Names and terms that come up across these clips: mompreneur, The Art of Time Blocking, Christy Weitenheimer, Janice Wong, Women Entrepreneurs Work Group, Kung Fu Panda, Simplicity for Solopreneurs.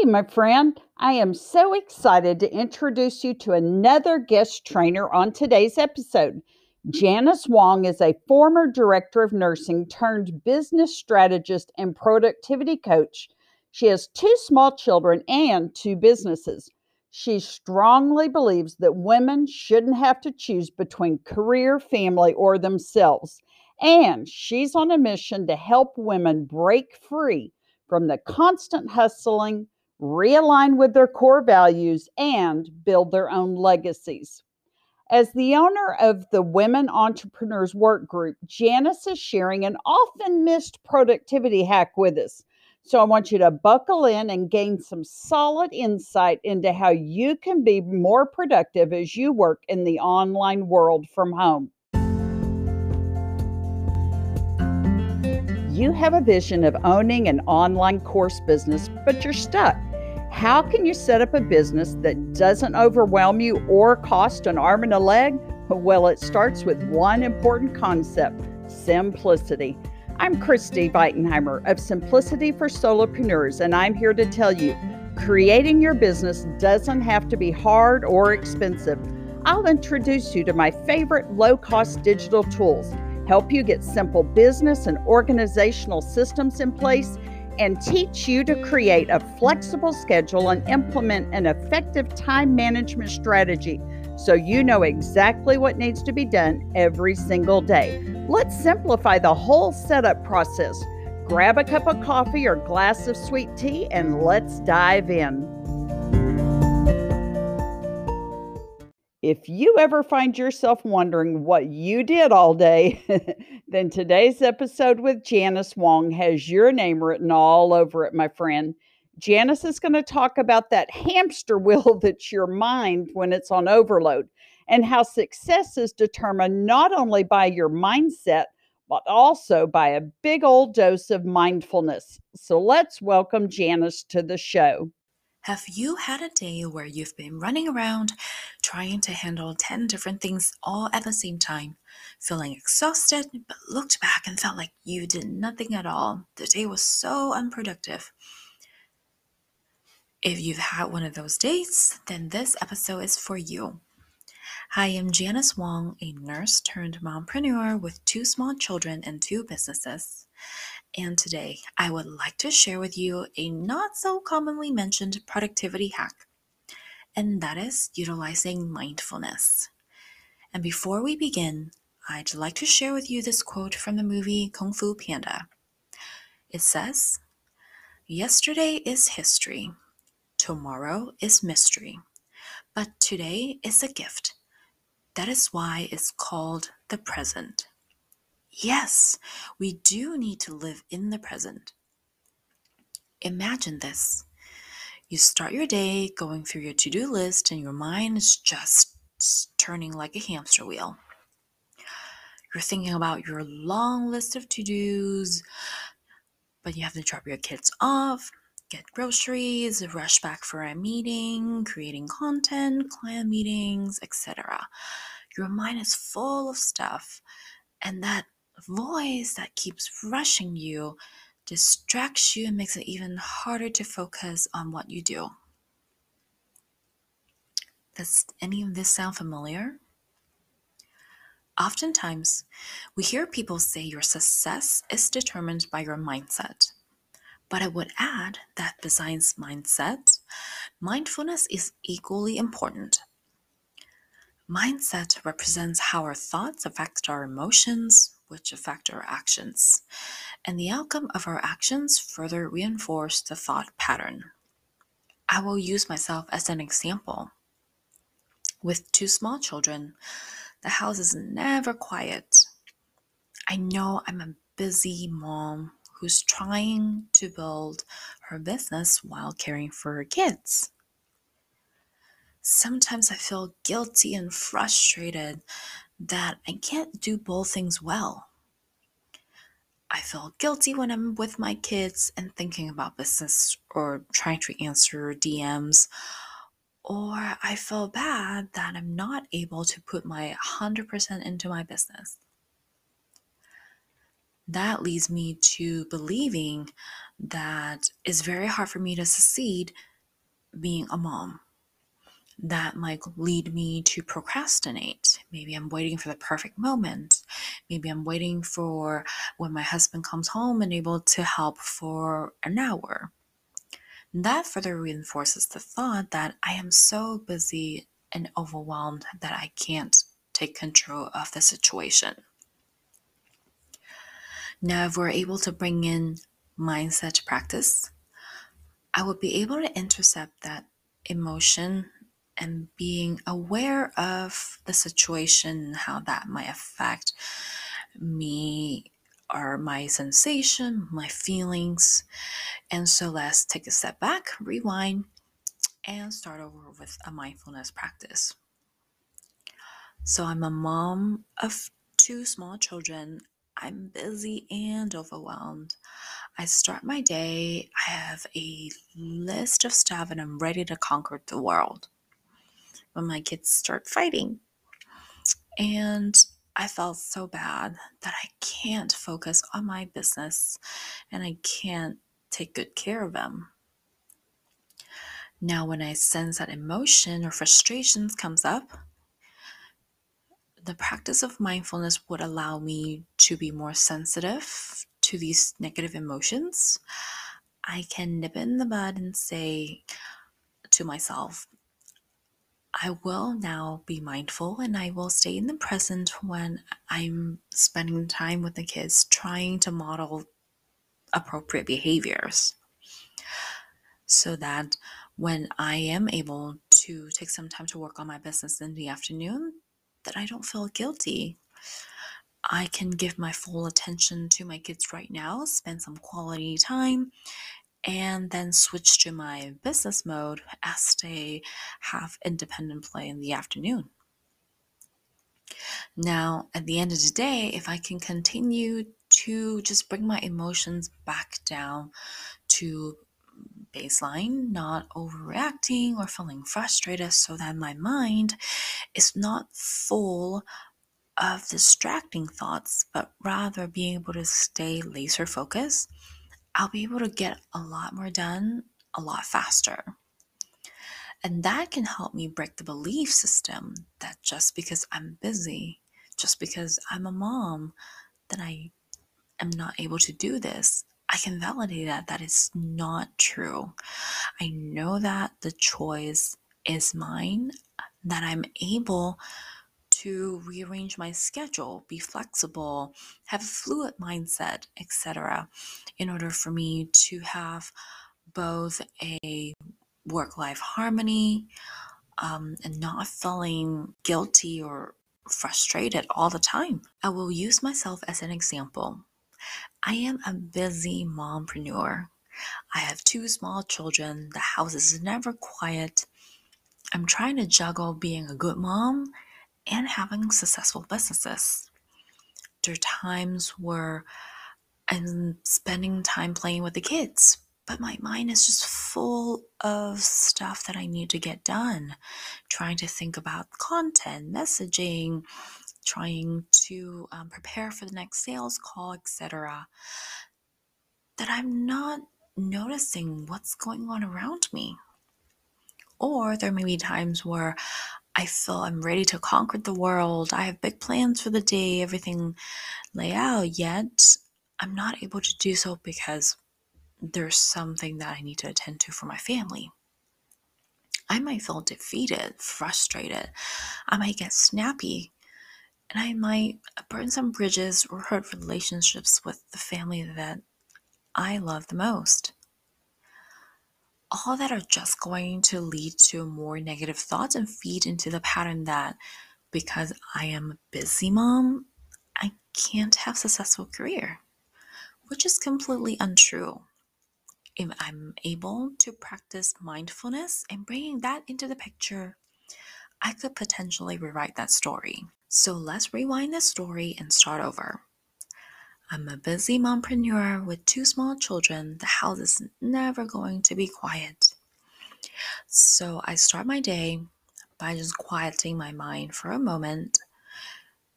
Hey, my friend, I am so excited to introduce you to another guest trainer on today's episode. Janice Wong is a former director of nursing turned business strategist and productivity coach. She has 2 small children and 2 businesses. She strongly believes that women shouldn't have to choose between career, family, or themselves. And she's on a mission to help women break free from the constant hustling, realign with their core values, and build their own legacies. As the owner of the Women Entrepreneurs Work Group, Janice is sharing an often missed productivity hack with us. So I want you to buckle in and gain some solid insight into how you can be more productive as you work in the online world from home. You have a vision of owning an online course business, but you're stuck. How can you set up a business that doesn't overwhelm you or cost an arm and a leg? Well, it starts with one important concept: simplicity. I'm Christy Weitenheimer of Simplicity for Solopreneurs, and I'm here to tell you, creating your business doesn't have to be hard or expensive. I'll introduce you to my favorite low-cost digital tools, help you get simple business and organizational systems in place, and teach you to create a flexible schedule and implement an effective time management strategy so you know exactly what needs to be done every single day. Let's simplify the whole setup process. Grab a cup of coffee or glass of sweet tea and let's dive in. If you ever find yourself wondering what you did all day, then today's episode with Janice Wong has your name written all over it, my friend. Janice is going to talk about that hamster wheel that's your mind when it's on overload, and how success is determined not only by your mindset, but also by a big old dose of mindfulness. So let's welcome Janice to the show. Have you had a day where you've been running around trying to handle 10 different things all at the same time, feeling exhausted, but looked back and felt like you did nothing at all? The day was so unproductive. If you've had one of those days, then this episode is for you. Hi, I'm Janice Wong, a nurse turned mompreneur with 2 small children and 2 businesses. And today, I would like to share with you a not so commonly mentioned productivity hack, and that is utilizing mindfulness. And before we begin, I'd like to share with you this quote from the movie Kung Fu Panda. It says, "Yesterday is history, tomorrow is mystery, but today is a gift. That is why it's called the present." Yes, we do need to live in the present. Imagine this. You start your day going through your to-do list and your mind is just turning like a hamster wheel. You're thinking about your long list of to-dos, but you have to drop your kids off, get groceries, rush back for a meeting, creating content, client meetings, etc. Your mind is full of stuff, and that voice that keeps rushing you distracts you and makes it even harder to focus on what you do. Does any of this sound familiar? Oftentimes, we hear people say your success is determined by your mindset. But I would add that besides mindset, mindfulness is equally important. Mindset represents how our thoughts affect our emotions, which affect our actions, and the outcome of our actions further reinforce the thought pattern. I will use myself as an example. With 2 small children, the house is never quiet. I know I'm a busy mom who's trying to build her business while caring for her kids. Sometimes I feel guilty and frustrated that I can't do both things well. I feel guilty when I'm with my kids and thinking about business or trying to answer DMs, or I feel bad that I'm not able to put my 100% into my business. that leads me to believing that it's very hard for me to succeed being a mom. That might lead me to procrastinate. Maybe I'm waiting for the perfect moment. Maybe I'm waiting for when my husband comes home and able to help for an hour. That further reinforces the thought that I am so busy and overwhelmed that I can't take control of the situation. Now, if we're able to bring in mindset practice, I would be able to intercept that emotion and being aware of the situation, how that might affect me or my sensation, my feelings. And so let's take a step back, rewind, and start over with a mindfulness practice. So I'm a mom of 2 small children. I'm busy and overwhelmed. I start my day. I have a list of stuff and I'm ready to conquer the world. When my kids start fighting, and I felt so bad that I can't focus on my business and I can't take good care of them. Now, when I sense that emotion or frustrations comes up, the practice of mindfulness would allow me to be more sensitive to these negative emotions. I can nip it in the bud and say to myself, I will now be mindful and I will stay in the present when I'm spending time with the kids, trying to model appropriate behaviors so that when I am able to take some time to work on my business in the afternoon, that I don't feel guilty. I can give my full attention to my kids right now, spend some quality time, and then switch to my business mode as they have independent play in the afternoon. Now, at the end of the day, if I can continue to just bring my emotions back down to baseline, not overreacting or feeling frustrated so that my mind is not full of distracting thoughts, but rather being able to stay laser focused, I'll be able to get a lot more done a lot faster. And that can help me break the belief system that just because I'm busy, just because I'm a mom, that I am not able to do this. I can validate that is not true. I know that the choice is mine, that I'm able to rearrange my schedule, be flexible, have a fluid mindset, etc., in order for me to have both a work-life harmony and not feeling guilty or frustrated all the time. I will use myself as an example. I am a busy mompreneur. I have 2 small children. The house is never quiet. I'm trying to juggle being a good mom and having successful businesses. There are times where I'm spending time playing with the kids, but my mind is just full of stuff that I need to get done. Trying to think about content, messaging, trying to prepare for the next sales call, etc. That I'm not noticing what's going on around me. Or there may be times where I feel I'm ready to conquer the world. I have big plans for the day, everything laid out, yet I'm not able to do so because there's something that I need to attend to for my family. I might feel defeated, frustrated. I might get snappy, and I might burn some bridges or hurt relationships with the family that I love the most. All that are just going to lead to more negative thoughts and feed into the pattern that because I am a busy mom, I can't have a successful career, which is completely untrue. If I'm able to practice mindfulness and bringing that into the picture, I could potentially rewrite that story. So let's rewind the story and start over. I'm a busy mompreneur with 2 small children. The house is never going to be quiet. So I start my day by just quieting my mind for a moment.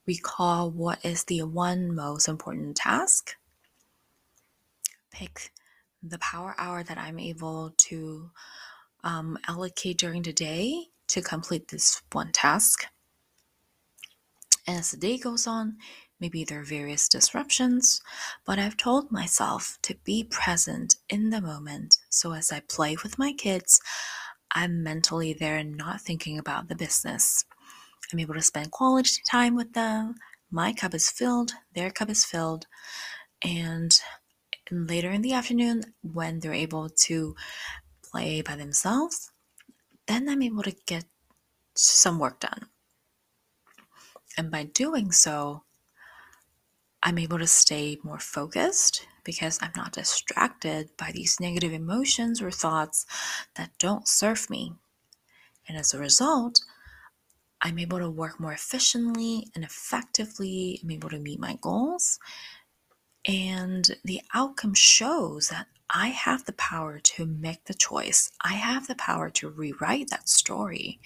Recall what is the one most important task pick the power hour that I'm able to allocate during the day to complete this one task. And as the day goes on, maybe there are various disruptions, but I've told myself to be present in the moment. So as I play with my kids, I'm mentally there and not thinking about the business. I'm able to spend quality time with them. My cup is filled, their cup is filled, and later in the afternoon, when they're able to play by themselves, then I'm able to get some work done. And by doing so, I'm able to stay more focused because I'm not distracted by these negative emotions or thoughts that don't serve me. And as a result, I'm able to work more efficiently and effectively. I'm able to meet my goals. And the outcome shows that I have the power to make the choice. I have the power to rewrite that story,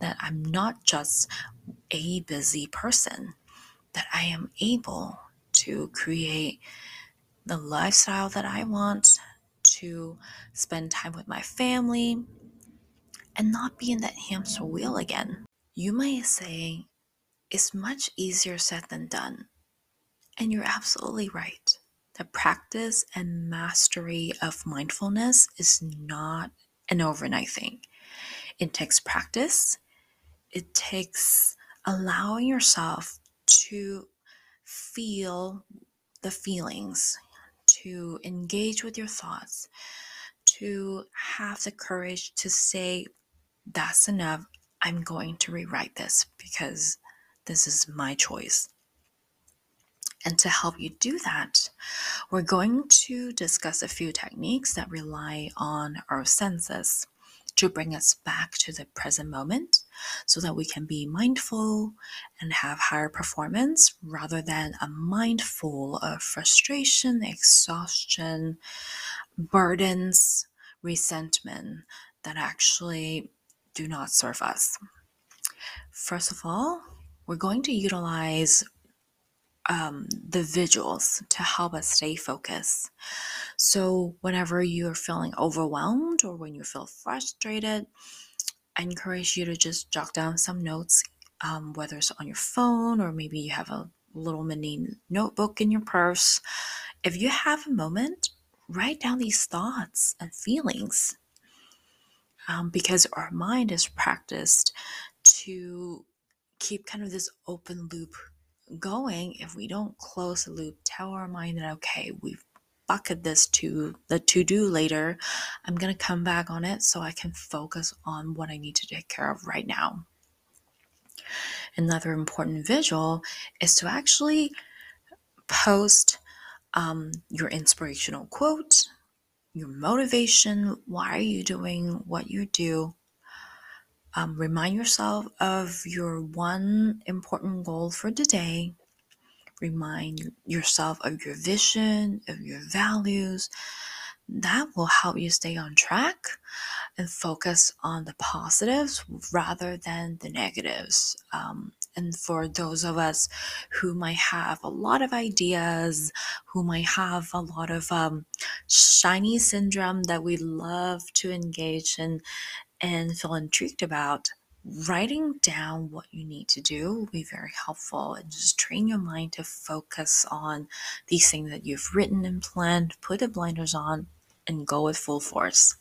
that I'm not just a busy person, that I am able to create the lifestyle that I want, to spend time with my family, and not be in that hamster wheel again. You may say, it's much easier said than done. And you're absolutely right. The practice and mastery of mindfulness is not an overnight thing. It takes practice. It takes allowing yourself to feel the feelings, to engage with your thoughts, to have the courage to say, that's enough. I'm going to rewrite this because this is my choice. And to help you do that, we're going to discuss a few techniques that rely on our senses to bring us back to the present moment so that we can be mindful and have higher performance rather than a mind full of frustration, exhaustion, burdens, resentment that actually do not serve us. First of all, we're going to utilize the visuals to help us stay focused. So whenever you're feeling overwhelmed or when you feel frustrated, I encourage you to just jot down some notes, whether it's on your phone or maybe you have a little mini notebook in your purse. If you have a moment, write down these thoughts and feelings, because our mind is practiced to keep kind of this open loop going. If we don't close the loop, tell our mind that, okay, we've bucketed this to the to-do later. I'm going to come back on it so I can focus on what I need to take care of right now. Another important visual is to actually post your inspirational quote, your motivation, why are you doing what you do. Remind yourself of your one important goal for today. Remind yourself of your vision, of your values. That will help you stay on track and focus on the positives rather than the negatives. And for those of us who might have a lot of ideas, who might have a lot of shiny syndrome that we love to engage in, and feel intrigued about, writing down what you need to do will be very helpful. And just train your mind to focus on these things that you've written and planned. Put the blinders on and go with full force.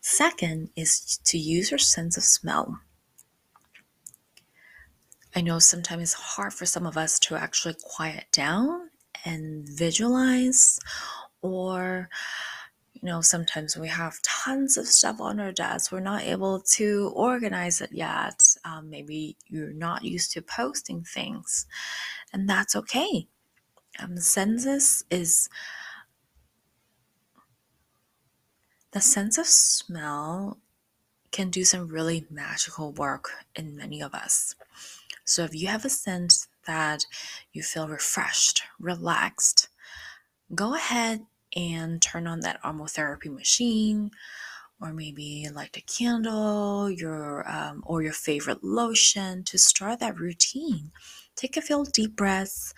Second is to use your sense of smell. I know sometimes it's hard for some of us to actually quiet down and visualize, or you know, sometimes we have tons of stuff on our desk. We're not able to organize it yet. Maybe you're not used to posting things, and that's okay. The sense of smell can do some really magical work in many of us. So if you have a sense that you feel refreshed, relaxed, go ahead and turn on that aromatherapy machine, or maybe light a candle, or your favorite lotion to start that routine. Take a few deep breaths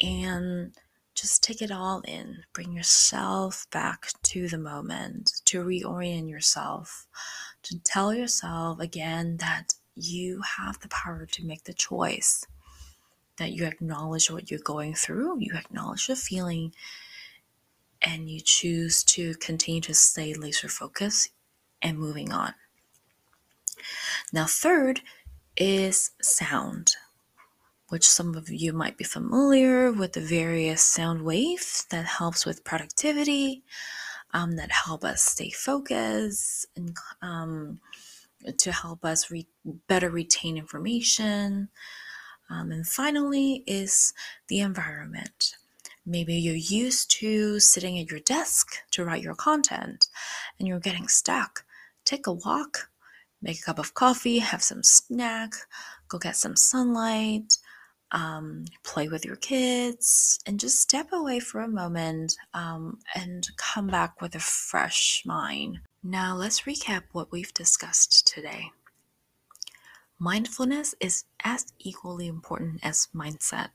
and just take it all in. Bring yourself back to the moment, to reorient yourself, to tell yourself again that you have the power to make the choice, that you acknowledge what you're going through, you acknowledge the feeling, and you choose to continue to stay laser focused and moving on. Now, third is sound, which some of you might be familiar with the various sound waves that helps with productivity, that help us stay focused, and to help us better retain information. And finally is the environment. Maybe you're used to sitting at your desk to write your content and you're getting stuck. Take a walk, make a cup of coffee, have some snack, go get some sunlight, play with your kids, and just step away for a moment and come back with a fresh mind. Now let's recap what we've discussed today. Mindfulness is as equally important as mindset.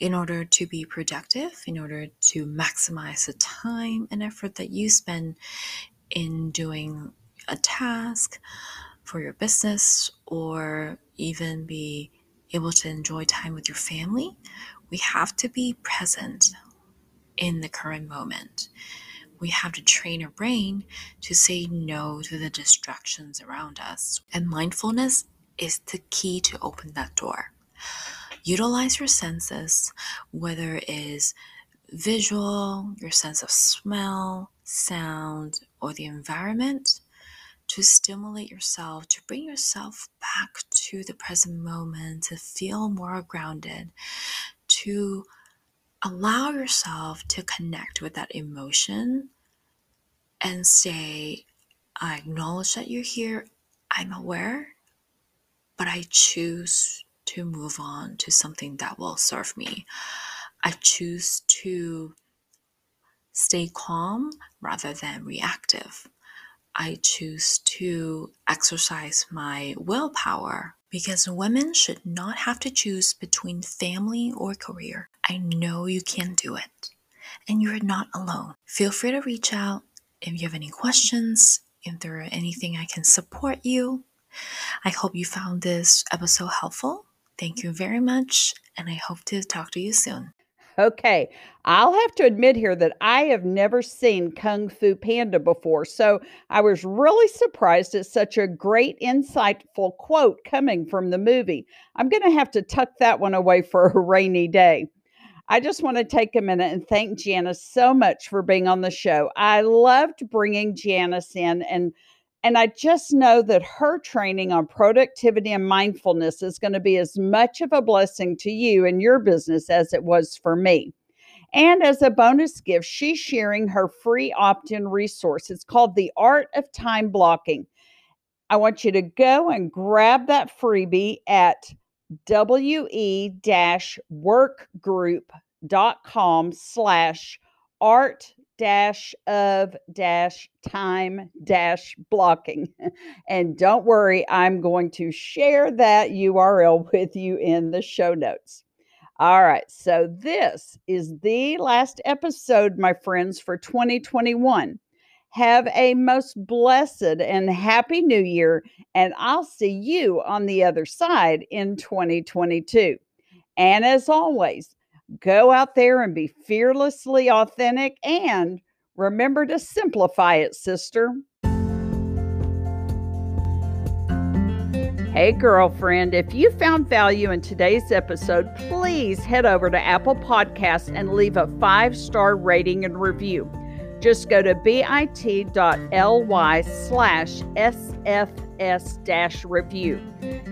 In order to be productive, in order to maximize the time and effort that you spend in doing a task for your business, or even be able to enjoy time with your family, we have to be present in the current moment. We have to train our brain to say no to the distractions around us. And mindfulness is the key to open that door. Utilize your senses, whether it is visual, your sense of smell, sound, or the environment, to stimulate yourself, to bring yourself back to the present moment, to feel more grounded, to allow yourself to connect with that emotion and say, I acknowledge that you're here, I'm aware, but I choose to move on to something that will serve me. I choose to stay calm rather than reactive. I choose to exercise my willpower, because women should not have to choose between family or career. I know you can do it, and you're not alone. Feel free to reach out if you have any questions, if there are anything I can support you. I hope you found this episode helpful. Thank you very much, and I hope to talk to you soon. Okay, I'll have to admit here that I have never seen Kung Fu Panda before, so I was really surprised at such a great, insightful quote coming from the movie. I'm going to have to tuck that one away for a rainy day. I just want to take a minute and thank Janice so much for being on the show. I loved bringing Janice in, and I just know that her training on productivity and mindfulness is going to be as much of a blessing to you and your business as it was for me. And as a bonus gift, she's sharing her free opt-in resource. It's called The Art of Time Blocking. I want you to go and grab that freebie at we-workgroup.com/art-of-time-blocking. And don't worry, I'm going to share that URL with you in the show notes. All right, so this is the last episode, my friends, for 2021. Have a most blessed and happy new year, and I'll see you on the other side in 2022. And as always, go out there and be fearlessly authentic, and remember to simplify it, sister. Hey, girlfriend, if you found value in today's episode, please head over to Apple Podcasts and leave a 5-star rating and review. Just go to bit.ly/sfs-review.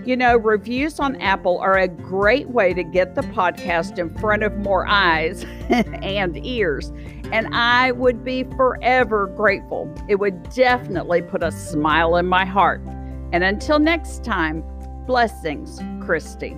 You know, reviews on Apple are a great way to get the podcast in front of more eyes and ears. And I would be forever grateful. It would definitely put a smile in my heart. And until next time, blessings, Christy.